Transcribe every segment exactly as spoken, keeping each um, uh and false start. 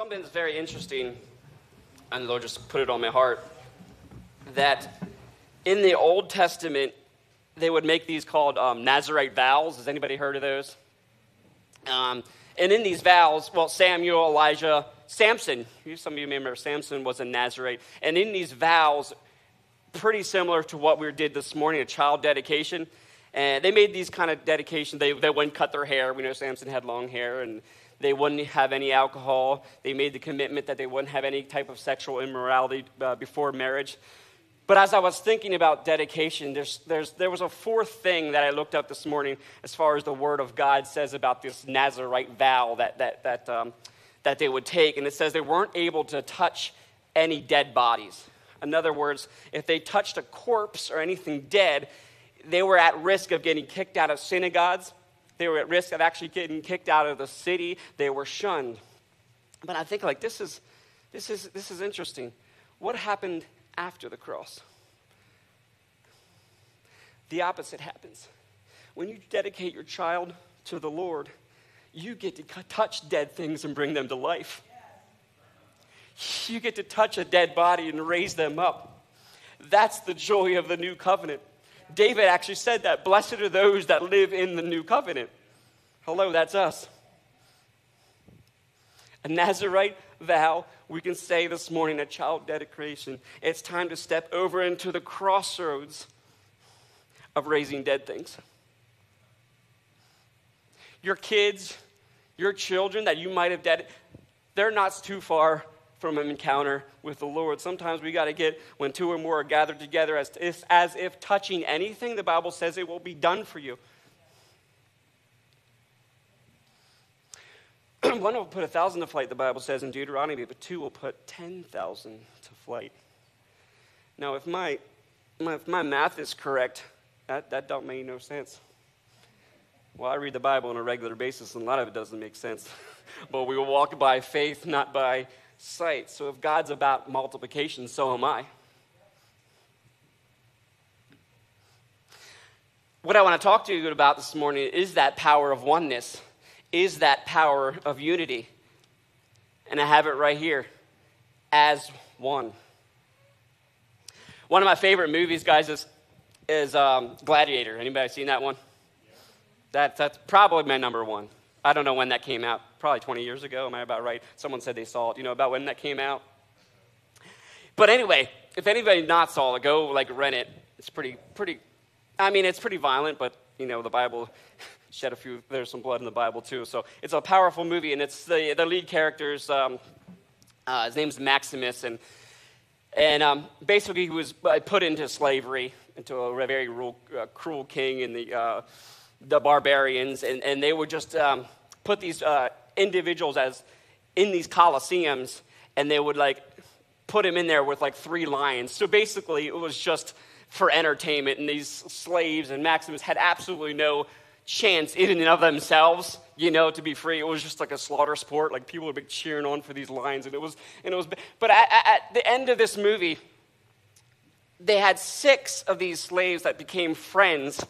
Something that's very interesting, and the Lord just put it on my heart, that in the Old Testament, they would make these called um, Nazarite vows. Has anybody heard of those? Um, and in these vows, well, Samuel, Elijah, Samson, some of you may remember Samson was a Nazarite. And in these vows, pretty similar to what we did this morning, a child dedication. And they made these kind of dedications. They, they wouldn't cut their hair. We know Samson had long hair, and they wouldn't have any alcohol. They made the commitment that they wouldn't have any type of sexual immorality uh, before marriage. But as I was thinking about dedication, there's, there's, there was a fourth thing that I looked up this morning as far as the Word of God says about this Nazarite vow that that that um, that they would take. And it says they weren't able to touch any dead bodies. In other words, if they touched a corpse or anything dead, they were at risk of getting kicked out of synagogues. They were at risk of actually getting kicked out of the city. They were shunned. But I think like this is this is this is interesting. What happened after the cross? The opposite happens. When you dedicate your child to the Lord, you get to touch dead things and bring them to life. You get to touch a dead body and raise them up. That's the joy of the new covenant. David actually said that, blessed are those that live in the new covenant. Hello, that's us. A Nazarite vow, we can say this morning, a child dedication. It's time to step over into the crossroads of raising dead things. Your kids, your children that you might have dead, they're not too far from an encounter with the Lord. Sometimes we got to get, when two or more are gathered together, as if, as if touching anything, the Bible says it will be done for you. One will put a thousand to flight, the Bible says in Deuteronomy, but two will put ten thousand to flight. Now, if my, my if my math is correct, that, that don't make no sense. Well, I read the Bible on a regular basis, and a lot of it doesn't make sense. But we will walk by faith, not by sight. So if God's about multiplication, so am I. What I want to talk to you about this morning is that power of oneness. Is that power of unity. And I have it right here, as one. One of my favorite movies, guys, is, is um, Gladiator. Anybody seen that one? Yeah. That, that's probably my number one. I don't know when that came out, probably twenty years ago, am I about right? Someone said they saw it, you know about when that came out? But anyway, if anybody not saw it, go like rent it. It's pretty, pretty, I mean, it's pretty violent, but you know, the Bible shed a few, there's some blood in the Bible too. So it's a powerful movie, and it's the, the lead character's, um, uh, his name's Maximus, and and um, basically he was put into slavery, into a very rural, uh, cruel king and the uh, the barbarians, and, and they would just um, put these uh, individuals as in these Colosseums, and they would like put him in there with like three lions. So basically it was just for entertainment, and these slaves and Maximus had absolutely no chance in and of themselves, you know, to be free. It was just like a slaughter sport. Like people would be cheering on for these lions, and it was, and it was. But at, at the end of this movie, they had six of these slaves that became friends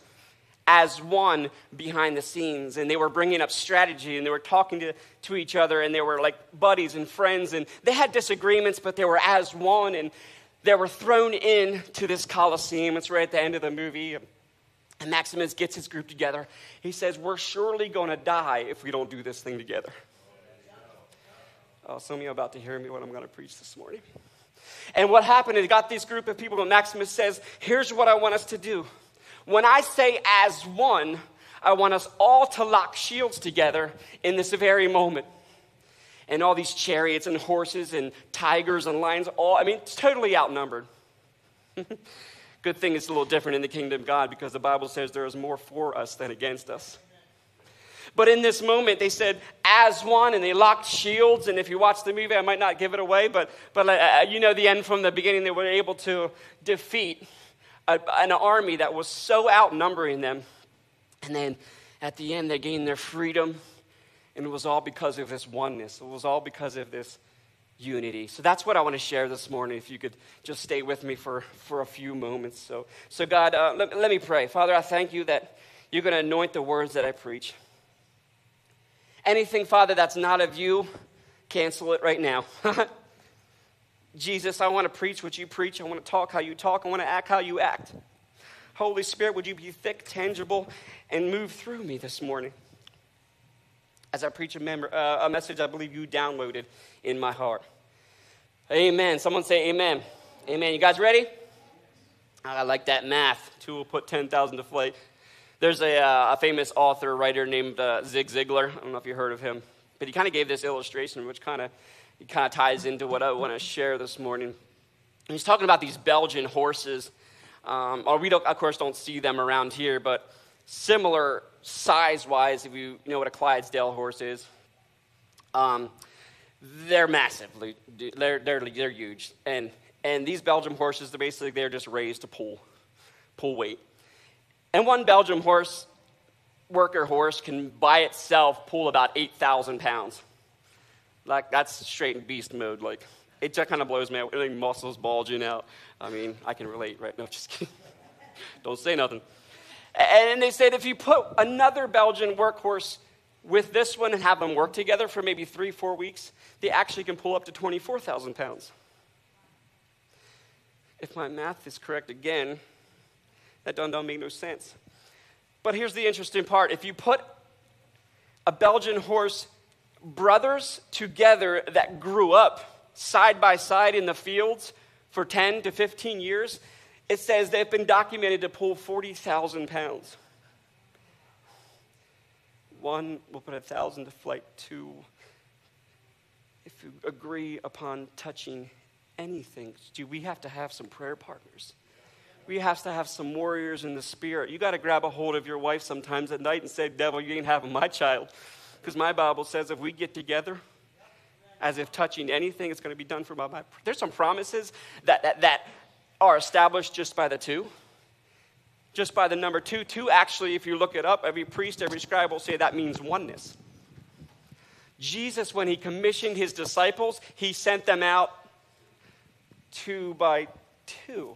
as one behind the scenes, and they were bringing up strategy, and they were talking to, to each other, and they were like buddies and friends, and they had disagreements, but they were as one, and they were thrown in to this Colosseum. It's right at the end of the movie. And Maximus gets his group together. He says, we're surely going to die if we don't do this thing together. Oh, some of you are about to hear me what I'm going to preach this morning. And what happened is he got this group of people, and Maximus says, here's what I want us to do. When I say as one, I want us all to lock shields together in this very moment. And all these chariots and horses and tigers and lions, all, I mean, it's totally outnumbered. Good thing it's a little different in the kingdom of God, because the Bible says there is more for us than against us. But in this moment, they said, as one, and they locked shields. And if you watch the movie, I might not give it away, but, but uh, you know the end from the beginning. They were able to defeat a, an army that was so outnumbering them. And then at the end, they gained their freedom. And it was all because of this oneness. It was all because of this unity. So that's what I want to share this morning. If you could just stay with me for, for a few moments. So, so God, uh, let, let me pray. Father, I thank you that you're going to anoint the words that I preach. Anything, Father, that's not of you, Cancel it right now. Jesus, I want to preach what you preach. I want to talk how you talk. I want to act how you act. Holy Spirit, would you be thick, tangible, and move through me this morning as I preach a, mem- uh, a message I believe you downloaded in my heart. Amen. Someone say amen. Amen. You guys ready? I like that math. Two will put ten thousand to flight. There's a, uh, a famous author, writer named uh, Zig Ziglar. I don't know if you heard of him. But he kind of gave this illustration, which kind of it kind of ties into what I want to share this morning. He's talking about these Belgian horses. Um, or we, don't, of course, don't see them around here, but similar size-wise, if you, you know what a Clydesdale horse is, um, they're massive. They're they're they're huge. And and these Belgian horses, they're basically they're just raised to pull pull weight. And one Belgian horse, worker horse, can by itself pull about eight thousand pounds. Like, that's straight in beast mode. Like, it just kind of blows me out. Like, muscles bulging out. I mean, I can relate, right? No, just kidding. Don't say nothing. And they said if you put another Belgian workhorse with this one and have them work together for maybe three, four weeks, they actually can pull up to twenty-four thousand pounds. If my math is correct again, that don't, don't make no sense. But here's the interesting part. If you put a Belgian horse brothers together that grew up side by side in the fields for ten to fifteen years, it says they've been documented to pull forty thousand pounds. One will put a thousand to flight. Two, if you agree upon touching anything, do we have to have some prayer partners? We have to have some warriors in the spirit. You got to grab a hold of your wife sometimes at night and say, devil, you ain't having my child. Because my Bible says if we get together, as if touching anything, it's going to be done for by my... There's some promises that, that that are established just by the two. Just by the number two. Two, actually, if you look it up, every priest, every scribe will say that means oneness. Jesus, when he commissioned his disciples, he sent them out two by two.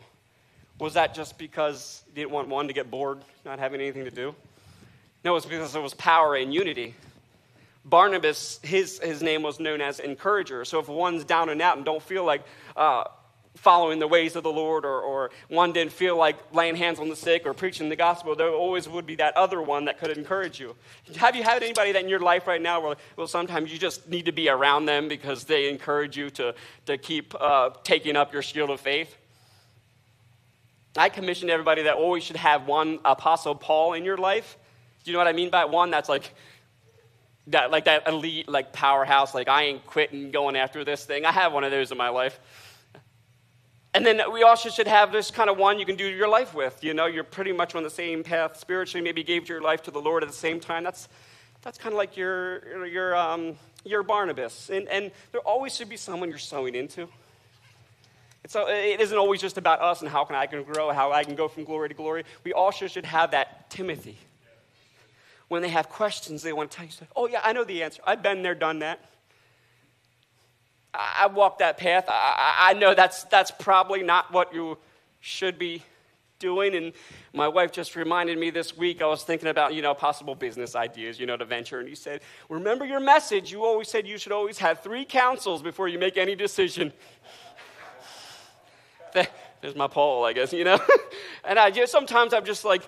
Was that just because he didn't want one to get bored, not having anything to do? No, it's because there was power in unity. Barnabas, his his name was known as encourager. So if one's down and out and don't feel like uh, following the ways of the Lord, or, or one didn't feel like laying hands on the sick or preaching the gospel, there always would be that other one that could encourage you. Have you had anybody that in your life right now where, well, sometimes you just need to be around them because they encourage you to, to keep uh, taking up your shield of faith? I commissioned everybody that always should have one Apostle Paul in your life. Do you know what I mean by one? That's like that, like that elite, like powerhouse, like I ain't quitting, going after this thing. I have one of those in my life. And then we also should have this kind of one you can do your life with. You know, you're pretty much on the same path spiritually. Maybe gave your life to the Lord at the same time. That's that's kind of like your your um, your Barnabas. And and there always should be someone you're sowing into. And so it isn't always just about us and how can I can grow, how I can go from glory to glory. We also should have that Timothy. When they have questions, they want to tell you stuff. Oh, yeah, I know the answer. I've been there, done that. I, I walked that path. I, I know that's that's probably not what you should be doing. And my wife just reminded me this week, I was thinking about, you know, possible business ideas, you know, to venture. And he said, remember your message. You always said you should always have three counsels before you make any decision. There's my Paul, I guess, you know. And I just, sometimes I'm just like,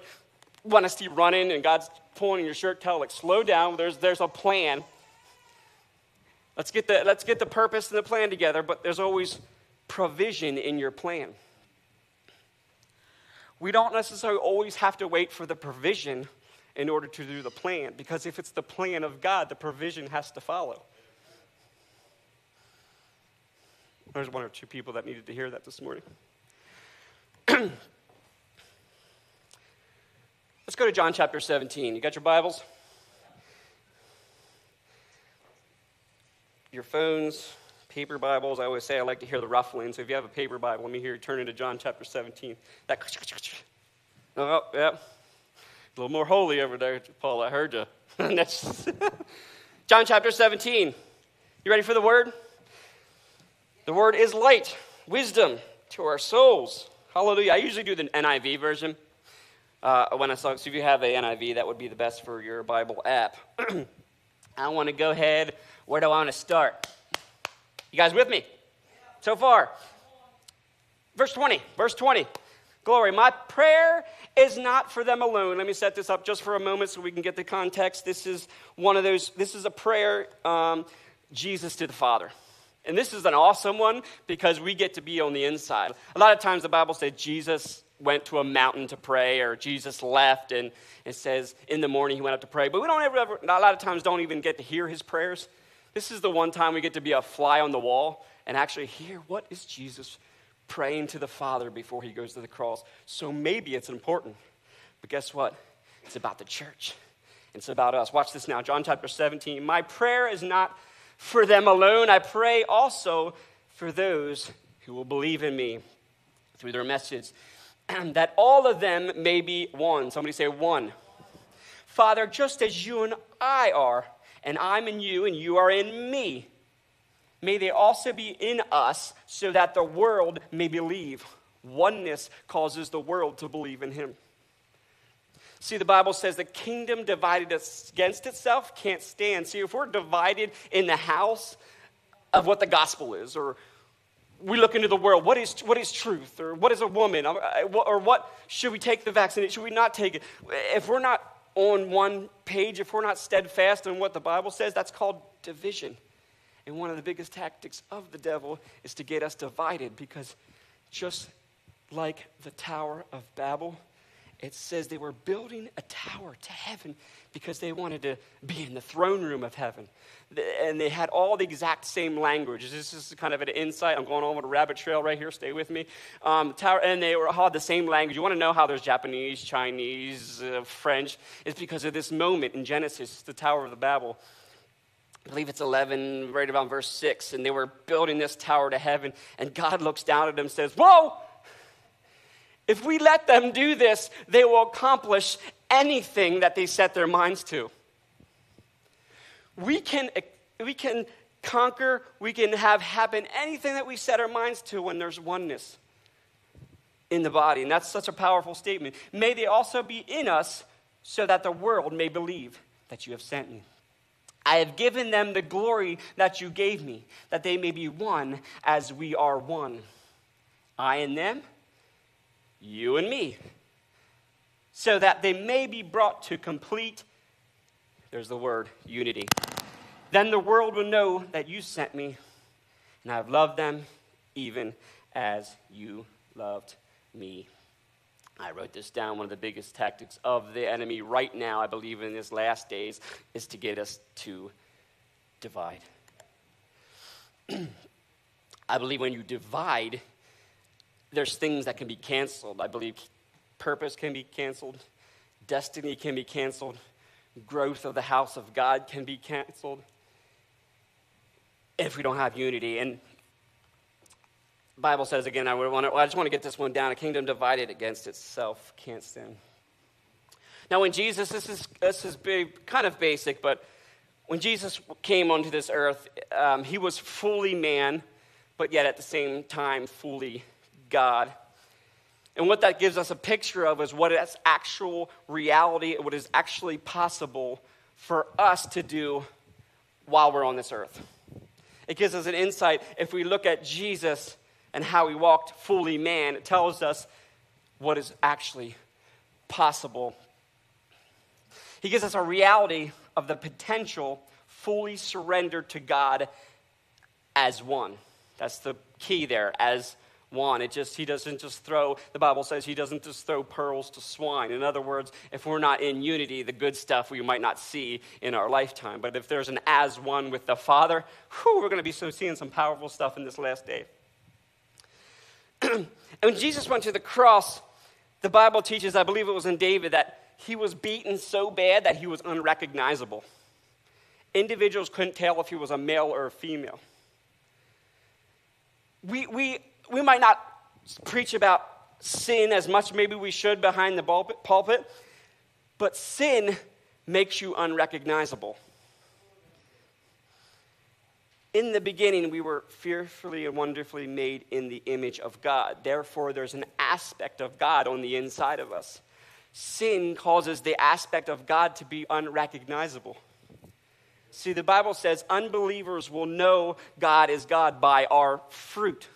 want to see running and God's pulling your shirt tail, like slow down. There's there's a plan. Let's get the let's get the purpose and the plan together, but there's always provision in your plan. We don't necessarily always have to wait for the provision in order to do the plan, because if it's the plan of God, the provision has to follow. There's one or two people that needed to hear that this morning. Let's go to John chapter seventeen. You got your Bibles? Your phones, paper Bibles. I always say I like to hear the ruffling, so if you have a paper Bible, let me hear you turn into John chapter seventeen. That, oh, yeah. A little more holy over there, Paul, I heard you. John chapter seventeen. You ready for the word? The word is light, wisdom to our souls. Hallelujah. I usually do the N I V version. Uh, when I saw, so if you have a N I V, that would be the best for your Bible app. I want to go ahead. Where do I want to start? You guys with me so far? Verse twenty, verse twenty. Glory, my prayer is not for them alone. Let me set this up just for a moment so we can get the context. This is one of those, this is a prayer, um, Jesus to the Father. And this is an awesome one because we get to be on the inside. A lot of times the Bible says Jesus went to a mountain to pray, or Jesus left, and it says in the morning he went up to pray. But we don't ever, ever a lot of times don't even get to hear his prayers. This is the one time we get to be a fly on the wall and actually hear what is Jesus praying to the Father before he goes to the cross. So maybe it's important. But guess what? It's about the church. It's about us. Watch this now. John chapter seventeen. My prayer is not for them alone. I pray also for those who will believe in me through their message, and that all of them may be one. Somebody say one. Father, just as you and I are, and I'm in you, and you are in me, may they also be in us, so that the world may believe. Oneness causes the world to believe in him. See, the Bible says the kingdom divided against itself can't stand. See, if we're divided in the house of what the gospel is, or we look into the world, what is what is truth, or what is a woman, or what should we take the vaccine, should we not take it? If we're not on one page, if we're not steadfast in what the Bible says, that's called division. And one of the biggest tactics of the devil is to get us divided, because just like the Tower of Babel, it says they were building a tower to heaven because they wanted to be in the throne room of heaven. And they had all the exact same language. This is kind of an insight. I'm going on with a rabbit trail right here. Stay with me. Um, tower, and they were all the same language. You want to know how there's Japanese, Chinese, uh, French? It's because of this moment in Genesis, the Tower of Babel. I believe it's eleven, right about verse six. And they were building this tower to heaven. And God looks down at them and says, whoa, if we let them do this, they will accomplish anything that they set their minds to. We can, we can conquer, we can have happen anything that we set our minds to when there's oneness in the body. And that's such a powerful statement. May they also be in us, so that the world may believe that you have sent me. I have given them the glory that you gave me, that they may be one as we are one. I and them, you and me, so that they may be brought to complete, there's the word, unity. Then the world will know that you sent me, and I have loved them even as you loved me. I wrote this down. One of the biggest tactics of the enemy right now, I believe in his last days, is to get us to divide. I believe when you divide, there's things that can be canceled. I believe purpose can be canceled. Destiny can be canceled. Growth of the house of God can be canceled if we don't have unity. And the Bible says, again, I would want to, I just want to get this one down. A kingdom divided against itself can't stand. Now, when Jesus, this is this is big, kind of basic, but when Jesus came onto this earth, um, he was fully man, but yet at the same time fully God. And what that gives us a picture of is what is actual reality, what is actually possible for us to do while we're on this earth. It gives us an insight. If we look at Jesus and how he walked fully man, it tells us what is actually possible. He gives us a reality of the potential fully surrendered to God as one. That's the key there, as one. One, it just, he doesn't just throw, the Bible says he doesn't just throw pearls to swine. In other words, if we're not in unity, the good stuff we might not see in our lifetime. But if there's an as one with the Father, whew, we're going to be so seeing some powerful stuff in this last day. And when Jesus went to the cross, the Bible teaches, I believe it was in David, that he was beaten so bad that he was unrecognizable. Individuals couldn't tell if he was a male or a female. We, we, We might not preach about sin as much, maybe we should behind the pulpit, but sin makes you unrecognizable. In the beginning, we were fearfully and wonderfully made in the image of God. Therefore, there's an aspect of God on the inside of us. Sin causes the aspect of God to be unrecognizable. See, the Bible says unbelievers will know God is God by our fruit.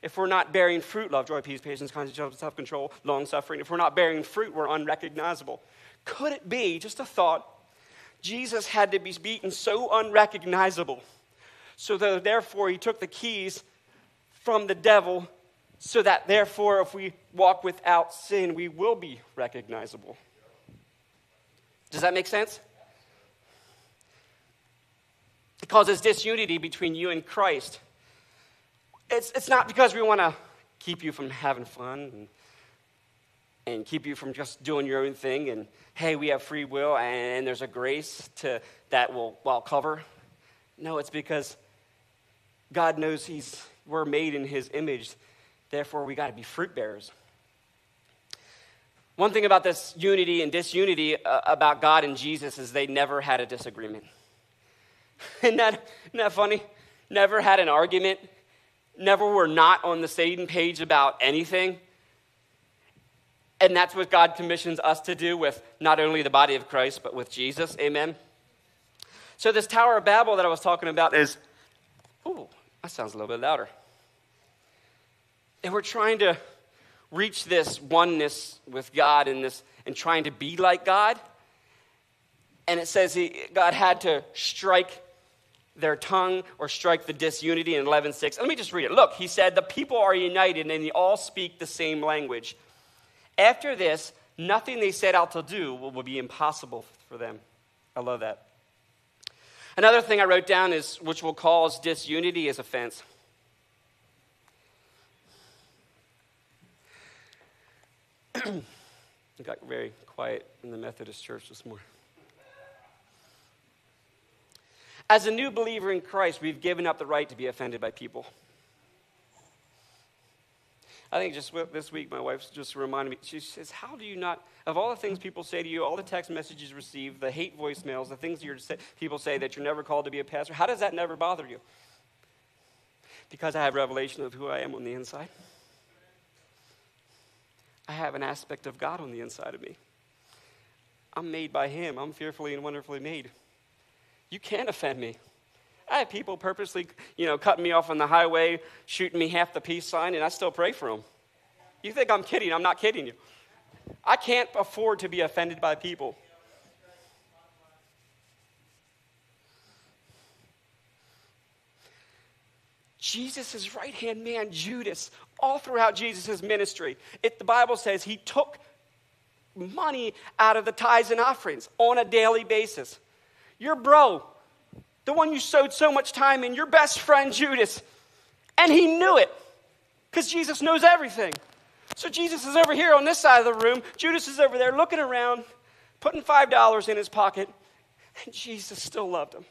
If we're not bearing fruit, love, joy, peace, patience, kindness, gentleness, self-control, long-suffering, if we're not bearing fruit, we're unrecognizable. Could it be, just a thought, Jesus had to be beaten so unrecognizable, so that therefore he took the keys from the devil, so that therefore if we walk without sin, we will be recognizable. Does that make sense? It causes disunity between you and Christ. It's, it's not because we want to keep you from having fun and, and keep you from just doing your own thing and, hey, we have free will and there's a grace to that will well, cover. No, it's because God knows he's, we're made in his image. Therefore, we got to be fruit bearers. One thing about this unity and disunity uh, about God and Jesus is they never had a disagreement. Isn't that, isn't that funny? Never had an argument. Never were not on the same page about anything. And that's what God commissions us to do with not only the body of Christ, but with Jesus. Amen. So this Tower of Babel that I was talking about is, ooh, that sounds a little bit louder. And we're trying to reach this oneness with God and this, and trying to be like God. And it says he, God had to strike their tongue or strike the disunity in eleven six. Let me just read it. Look, he said, the people are united and they all speak the same language. After this, nothing they set out to do will, will be impossible for them. I love that. Another thing I wrote down is, which will cause disunity, is offense. It got very quiet in the Methodist church this morning. As a new believer in Christ, we've given up the right to be offended by people. I think just this week, my wife just reminded me, she says, how do you not, of all the things people say to you, all the text messages received, the hate voicemails, the things you're, people say that you're never called to be a pastor, how does that never bother you? Because I have revelation of who I am on the inside. I have an aspect of God on the inside of me. I'm made by him. I'm fearfully and wonderfully made. You can't offend me. I have people purposely, you know, cutting me off on the highway, shooting me half the peace sign, and I still pray for them. You think I'm kidding? I'm not kidding you. I can't afford to be offended by people. Jesus' right-hand man, Judas, all throughout Jesus' ministry, it, the Bible says he took money out of the tithes and offerings on a daily basis. Your bro, the one you sowed so much time in, your best friend Judas. And he knew it because Jesus knows everything. So Jesus is over here on this side of the room. Judas is over there looking around, putting five dollars in his pocket. And Jesus still loved him.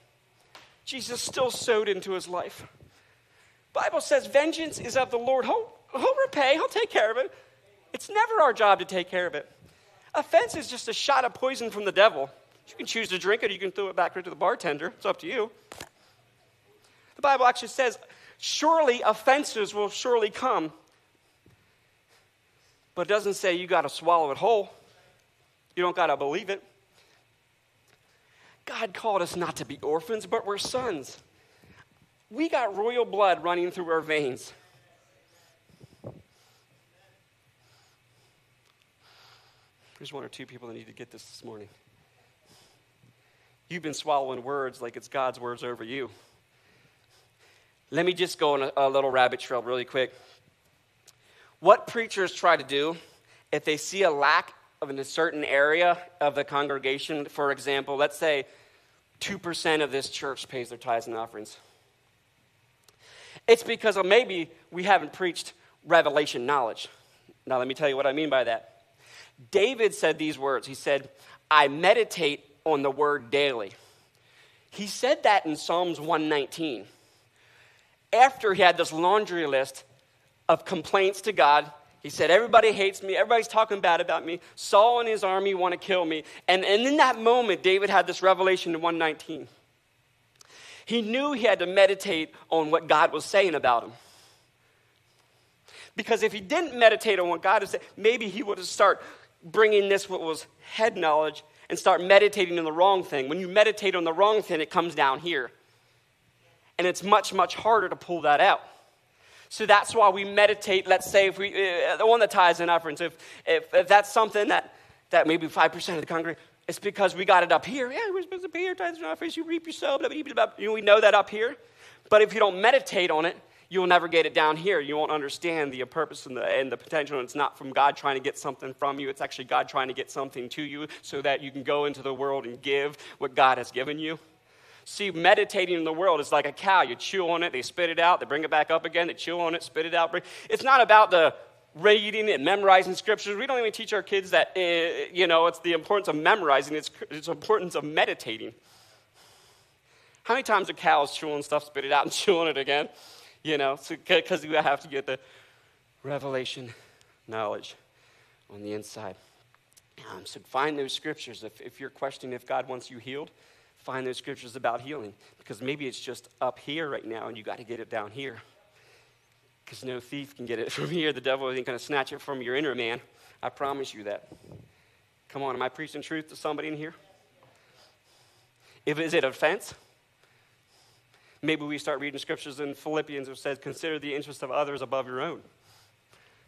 Jesus still sowed into his life. Bible says vengeance is of the Lord. He'll, he'll repay. He'll take care of it. It's never our job to take care of it. Offense is just a shot of poison from the devil. You can choose to drink it or you can throw it back right to the bartender. It's up to you. The Bible actually says, surely offenses will surely come. But it doesn't say you got to swallow it whole. You don't got to believe it. God called us not to be orphans, but we're sons. We got royal blood running through our veins. There's one or two people that need to get this this morning. You've been swallowing words like it's God's words over you. Let me just go on a, a little rabbit trail really quick. What preachers try to do if they see a lack of in a certain area of the congregation, for example, let's say two percent of this church pays their tithes and offerings. It's because of maybe we haven't preached revelation knowledge. Now, let me tell you what I mean by that. David said these words. He said, I meditate on the word daily. He said that in Psalms one nineteen. After he had this laundry list of complaints to God, he said, everybody hates me, everybody's talking bad about me, Saul and his army want to kill me. And, and in that moment, David had this revelation in one nineteen. He knew he had to meditate on what God was saying about him. Because if he didn't meditate on what God was saying, maybe he would have started bringing this, what was head knowledge, and start meditating on the wrong thing. When you meditate on the wrong thing, it comes down here. And it's much, much harder to pull that out. So that's why we meditate, let's say, if we, uh, the one that ties in offerings, if, if, if that's something that, that maybe five percent of the congregation, it's because we got it up here. Yeah, we're supposed to be here, tithes and offerings, you reap your soul, blah, blah, blah, blah. We know that up here. But if you don't meditate on it, you'll never get it down here. You won't understand the purpose and the, and the potential. And it's not from God trying to get something from you. It's actually God trying to get something to you so that you can go into the world and give what God has given you. See, meditating in the world is like a cow. You chew on it, they spit it out, they bring it back up again, they chew on it, spit it out. Bring... It's not about the reading and memorizing scriptures. We don't even teach our kids that, uh, you know, it's the importance of memorizing, it's the importance of meditating. How many times do cows chew on stuff, spit it out, and chew on it again? You know, because so, we have to get the revelation knowledge on the inside. Um, so find those scriptures. If, if you're questioning if God wants you healed, find those scriptures about healing, because maybe it's just up here right now and you got to get it down here, because no thief can get it from here. The devil isn't going to snatch it from your inner man. I promise you that. Come on, am I preaching truth to somebody in here? If is it offense? Maybe we start reading scriptures in Philippians which says, consider the interest of others above your own.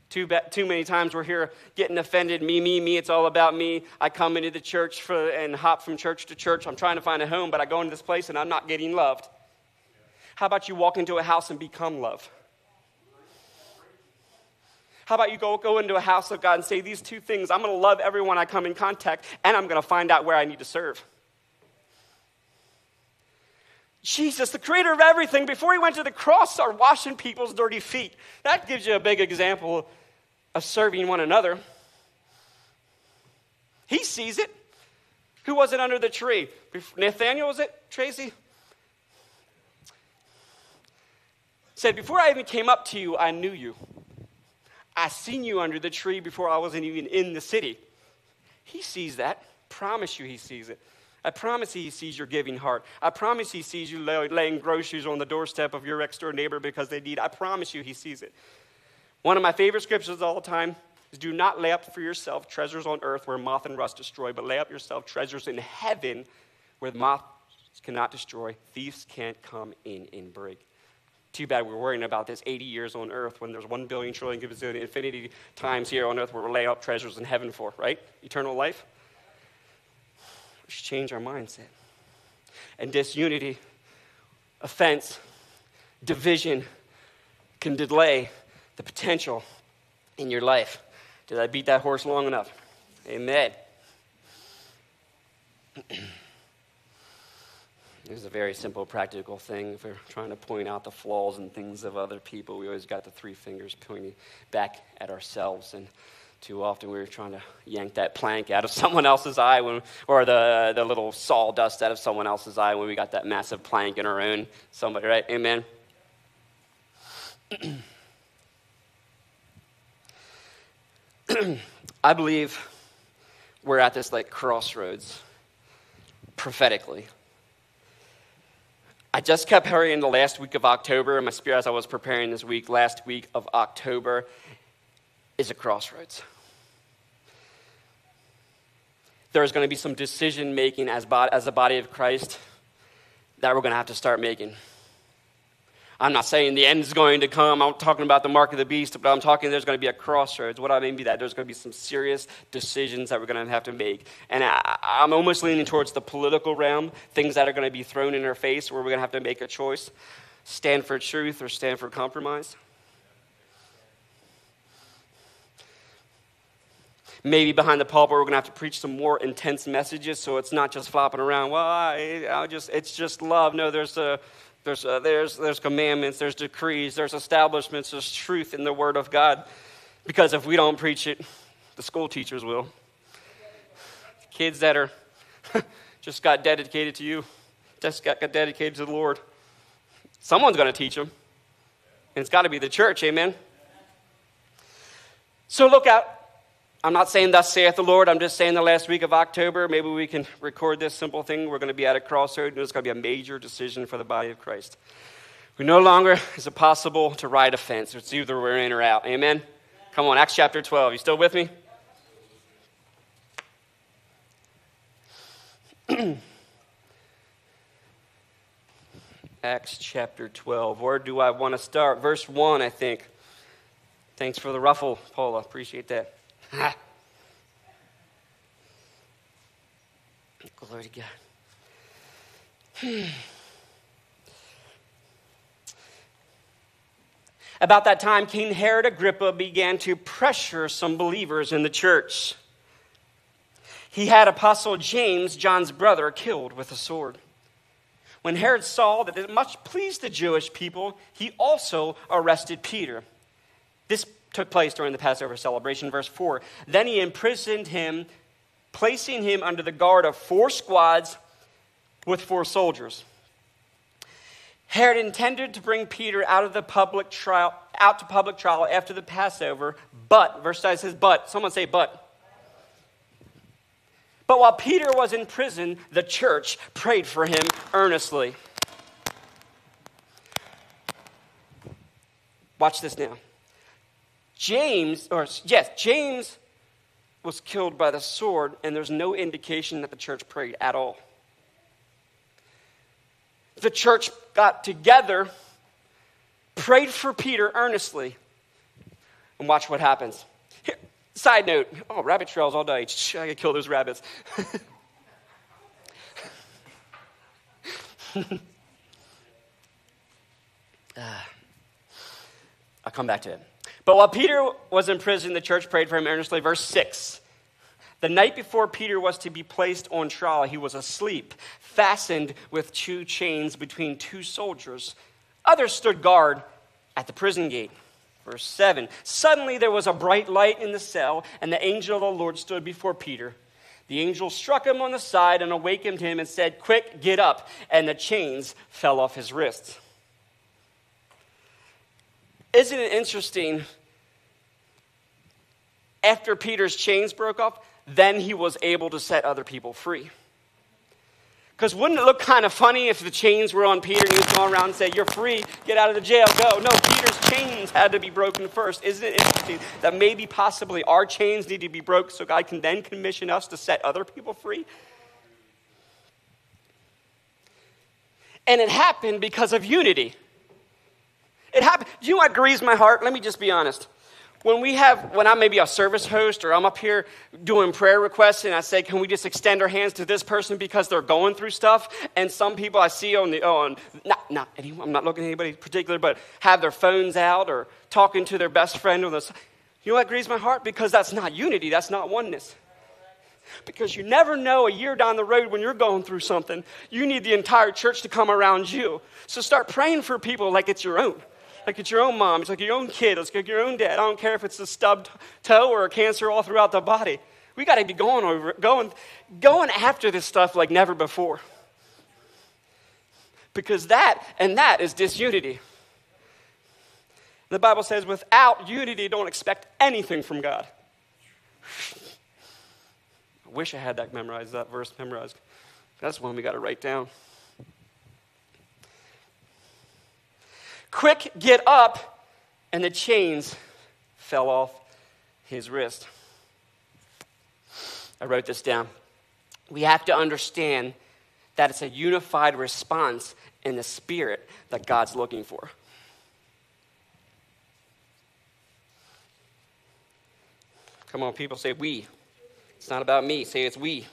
Too, ba- too many times we're here getting offended, me, me, me, it's all about me. I come into the church for, and hop from church to church. I'm trying to find a home, but I go into this place and I'm not getting loved. How about you walk into a house and become love? How about you go, go into a house of God and say these two things? I'm going to love everyone I come in contact, and I'm going to find out where I need to serve. Jesus, the creator of everything, before he went to the cross, started washing people's dirty feet. That gives you a big example of serving one another. He sees it. Who was it under the tree? Nathaniel, was it? Tracy? Said, before I even came up to you, I knew you. I seen you under the tree before I wasn't even in the city. He sees that. Promise you he sees it. I promise he sees your giving heart. I promise he sees you laying groceries on the doorstep of your next door neighbor because they need. I promise you he sees it. One of my favorite scriptures of all time is, do not lay up for yourself treasures on earth where moth and rust destroy, but lay up yourself treasures in heaven where moth cannot destroy, thieves can't come in and break. Too bad we're worrying about this eighty years on earth when there's one billion trillion gazillion infinity times here on earth where we're laying up treasures in heaven for, right? Eternal life. We should change our mindset. And disunity, offense, division can delay the potential in your life. Did I beat that horse long enough? Amen. This is a very simple, practical thing. If we're trying to point out the flaws and things of other people, we always got the three fingers pointing back at ourselves. And too often we were trying to yank that plank out of someone else's eye when, or the, the little sawdust out of someone else's eye when we got that massive plank in our own. Somebody, right? Amen. I believe we're at this like crossroads prophetically. I just kept hurrying the last week of October, and my spirit as I was preparing this week, last week of October is a crossroads. There's going to be some decision-making as bo- as the body of Christ that we're going to have to start making. I'm not saying the end is going to come. I'm talking about the mark of the beast, but I'm talking there's going to be a crossroads. What I mean by that, there's going to be some serious decisions that we're going to have to make. And I, I'm almost leaning towards the political realm, things that are going to be thrown in our face where we're going to have to make a choice. Stand for truth or stand for compromise. Maybe behind the pulpit, we're going to have to preach some more intense messages so it's not just flopping around. Well, I, I just it's just love. No, there's a... There's, uh, there's there's commandments, there's decrees, there's establishments, there's truth in the Word of God. Because if we don't preach it, the school teachers will. Kids that are just got dedicated to you, just got, got dedicated to the Lord. Someone's going to teach them. And it's got to be the church, amen? So look out. I'm not saying thus saith the Lord. I'm just saying the last week of October, maybe we can record this simple thing. We're going to be at a crossroad, and it's going to be a major decision for the body of Christ. We no longer is it possible to ride a fence. It's either we're in or out. Amen? Come on, Acts chapter twelve. You still with me? Acts chapter twelve. Where do I want to start? Verse one, I think. Thanks for the ruffle, Paula. Appreciate that. Ha. Glory to God. About that time, King Herod Agrippa began to pressure some believers in the church. He had Apostle James, John's brother, killed with a sword. When Herod saw that it much pleased the Jewish people, he also arrested Peter. This took place during the Passover celebration, verse four. Then he imprisoned him, placing him under the guard of four squads with four soldiers. Herod intended to bring Peter out of the public trial, out to public trial after the Passover, but, verse nine says, but, someone say but. But while Peter was in prison, the church prayed for him earnestly. Watch this now. James, or yes, James was killed by the sword, and there's no indication that the church prayed at all. The church got together, prayed for Peter earnestly, and watch what happens. Here, side note, oh, rabbit trails all day. I could kill those rabbits. I'll come back to it. But while Peter was in prison, the church prayed for him earnestly. Verse six. The night before Peter was to be placed on trial, he was asleep, fastened with two chains between two soldiers. Others stood guard at the prison gate. Verse seven. Suddenly there was a bright light in the cell, and the angel of the Lord stood before Peter. The angel struck him on the side and awakened him and said, "Quick, get up." And the chains fell off his wrists. Isn't it interesting? After Peter's chains broke off, then he was able to set other people free. Because wouldn't it look kind of funny if the chains were on Peter and he was going around and said, "You're free, get out of the jail, go." No, Peter's chains had to be broken first. Isn't it interesting that maybe possibly our chains need to be broken so God can then commission us to set other people free? And it happened because of unity. It happened. Do you know what grieves my heart? Let me just be honest. When we have, when I'm maybe a service host or I'm up here doing prayer requests and I say, "Can we just extend our hands to this person because they're going through stuff?" And some people I see on the, on, not, not anyone, I'm not looking at anybody in particular, but have their phones out or talking to their best friend on the side. You know what grieves my heart? Because that's not unity. That's not oneness. Because you never know a year down the road when you're going through something, you need the entire church to come around you. So start praying for people like it's your own. Like it's your own mom, it's like your own kid, it's like your own dad. I don't care if it's a stubbed toe or a cancer all throughout the body. We got to be going over, going, going after this stuff like never before. Because that and that is disunity. The Bible says, without unity, don't expect anything from God. I wish I had that memorized, that verse memorized. That's one we got to write down. Quick, get up, and the chains fell off his wrist. I wrote this down. We have to understand that it's a unified response in the spirit that God's looking for. Come on, people, say we. It's not about me. Say it's we.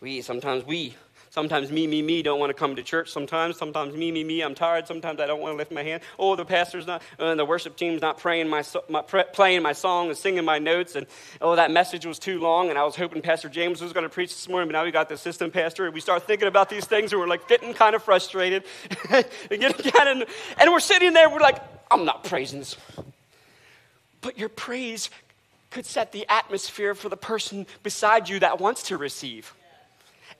We, sometimes we. Sometimes me, me, me don't want to come to church sometimes. Sometimes me, me, me, I'm tired. Sometimes I don't want to lift my hand. Oh, the pastor's not, uh, the worship team's not praying my, my, playing my song and singing my notes. And oh, that message was too long. And I was hoping Pastor James was going to preach this morning, but now we got the assistant pastor. And we start thinking about these things and we're like getting kind of frustrated. and, getting kind of, and we're sitting there, we're like, I'm not praising this. But your praise could set the atmosphere for the person beside you that wants to receive.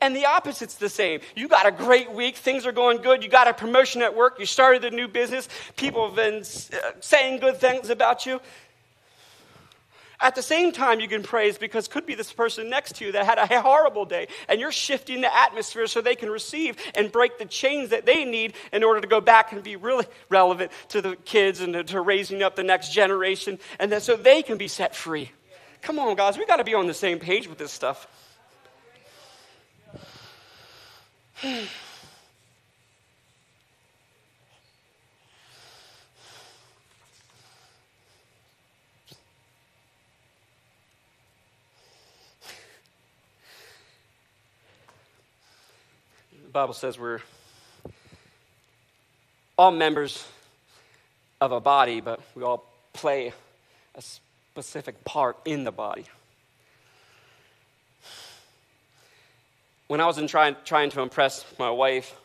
And the opposite's the same. You got a great week. Things are going good. You got a promotion at work. You started a new business. People have been saying good things about you. At the same time, you can praise because could be this person next to you that had a horrible day, and you're shifting the atmosphere so they can receive and break the chains that they need in order to go back and be really relevant to the kids and to raising up the next generation, and then so they can be set free. Come on, guys. We got to be on the same page with this stuff. The Bible says we're all members of a body, but we all play a specific part in the body. When I was in trying trying to impress my wife,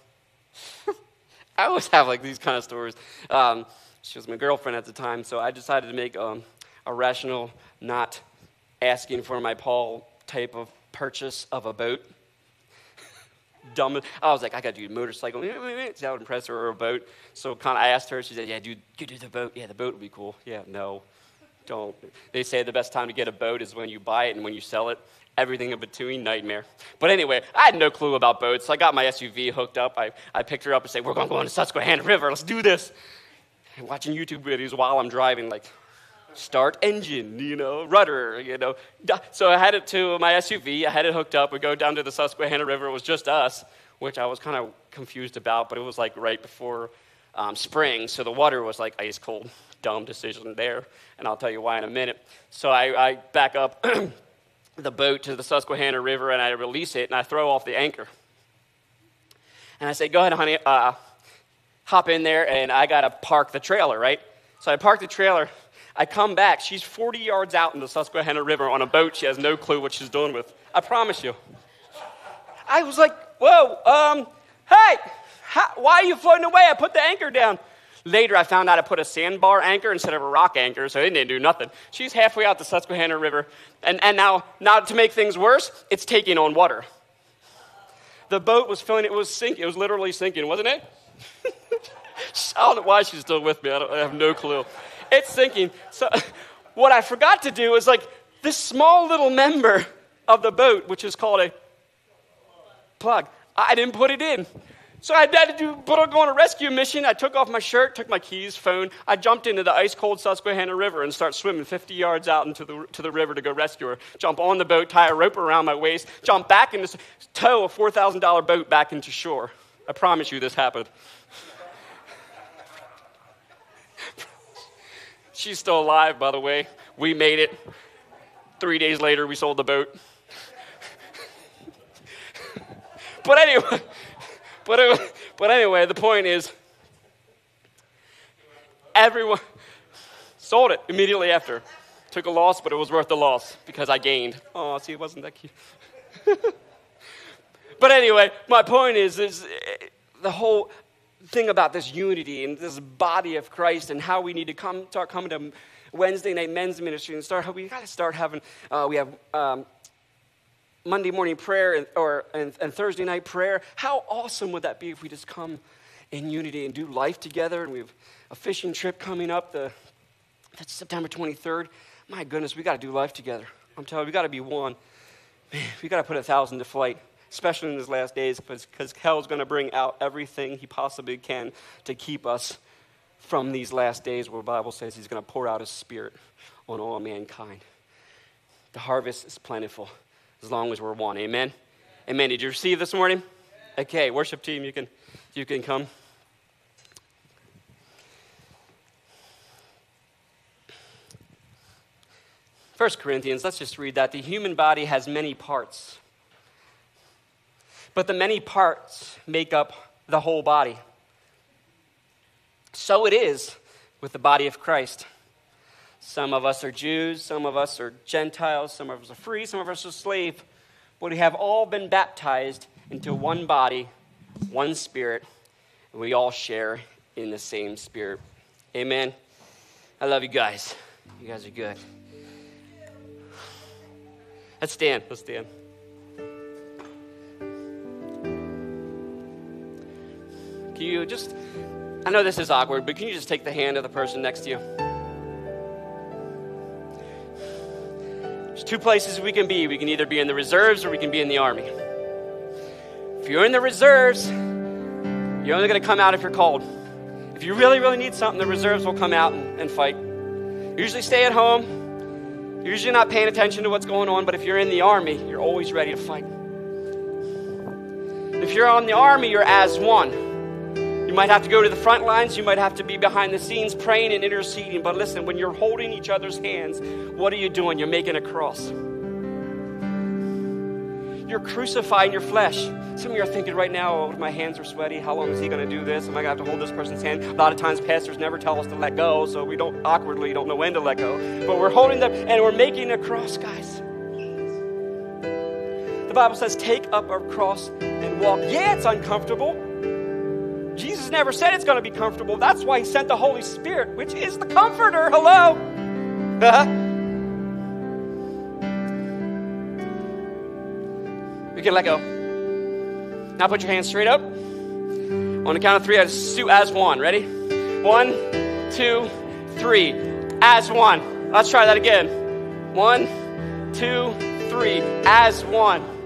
I always have like these kind of stories. Um, she was my girlfriend at the time, so I decided to make um, a rational, not asking for my Paul type of purchase of a boat. Dumb. I was like, I got to do a motorcycle. That would impress her, or a boat. So kind of I asked her. She said, yeah, dude, you do the boat. Yeah, the boat would be cool. Yeah, no, don't. They say the best time to get a boat is when you buy it and when you sell it. Everything in between, nightmare. But anyway, I had no clue about boats. So I got my S U V hooked up. I, I picked her up and said, we're going to go on the Susquehanna River. Let's do this. And watching YouTube videos while I'm driving, like, start engine, you know, rudder, you know. So I had it to my S U V. I had it hooked up. We go down to the Susquehanna River. It was just us, which I was kind of confused about, but it was like right before um, spring, so the water was like ice cold. Dumb decision there, and I'll tell you why in a minute. So I, I back up the boat to the Susquehanna River, and I release it, and I throw off the anchor. And I say, go ahead, honey, uh, hop in there, and I got to park the trailer, right? So I park the trailer. I come back. She's forty yards out in the Susquehanna River on a boat. She has no clue what she's doing with. I promise you. I was like, whoa, um, hey, how, why are you floating away? I put the anchor down. Later, I found out I put a sandbar anchor instead of a rock anchor, so it didn't do nothing. She's halfway out the Susquehanna River. And, and now, now, to make things worse, it's taking on water. The boat was filling. It was sinking. It was literally sinking, wasn't it? I don't know why she's still with me. I, don't, I have no clue. It's sinking. So what I forgot to do is like this small little member of the boat, which is called a plug. I didn't put it in. So I had to do, go on a rescue mission. I took off my shirt, took my keys, phone. I jumped into the ice-cold Susquehanna River and started swimming fifty yards out into the to the river to go rescue her. Jump on the boat, tie a rope around my waist, jump back in this, tow a four thousand dollars boat back into shore. I promise you this happened. She's still alive, by the way. We made it. Three days later, we sold the boat. But anyway, but anyway, but anyway, the point is, everyone sold it immediately after. Took a loss, but it was worth the loss because I gained. Oh, see, it wasn't that cute. But anyway, my point is, is the whole thing about this unity and this body of Christ and how we need to come start coming to Wednesday night men's ministry and start we got to start having uh, we have um, Monday morning prayer and, or and, and Thursday night prayer. How awesome would that be if we just come in unity and do life together? And we have a fishing trip coming up the that's September twenty-third. My goodness, we got to do life together. I'm telling you, we got to be one. Man, we got to put a thousand to flight. Especially in his last days, because hell's going to bring out everything he possibly can to keep us from these last days where the Bible says he's going to pour out his spirit on all mankind. The harvest is plentiful as long as we're one. Amen? Amen. Did you receive this morning? Okay, worship team, you can, you can come. First Corinthians, let's just read that. The human body has many parts, but the many parts make up the whole body. So it is with the body of Christ. Some of us are Jews, some of us are Gentiles, some of us are free, some of us are slave, but we have all been baptized into one body, one spirit, and we all share in the same spirit. Amen. I love you guys. You guys are good. Let's stand. Let's stand. You just, I know this is awkward, but can you just take the hand of the person next to you? There's two places we can be. We can either be in the reserves or we can be in the army. If you're in the reserves, you're only going to come out if you're called. If you really, really need something, the reserves will come out and, and fight. You usually stay at home. You're usually not paying attention to what's going on, but if you're in the army, you're always ready to fight. If you're on the army, you're as one. You might have to go to the front lines. You might have to be behind the scenes praying and interceding. But listen, when you're holding each other's hands, what are you doing? You're making a cross. You're crucifying your flesh. Some of you are thinking right now, oh, my hands are sweaty. How long is he going to do this? Am I going to have to hold this person's hand? A lot of times pastors never tell us to let go, so we don't awkwardly don't know when to let go. But we're holding them, and we're making a cross, guys. The Bible says, take up our cross and walk. Yeah, it's uncomfortable. Jesus never said it's going to be comfortable. That's why he sent the Holy Spirit, which is the comforter. Hello? You can let go. Now put your hands straight up. On the count of three, I do as one. Ready? One, two, three. As one. Let's try that again. One, two, three. As one.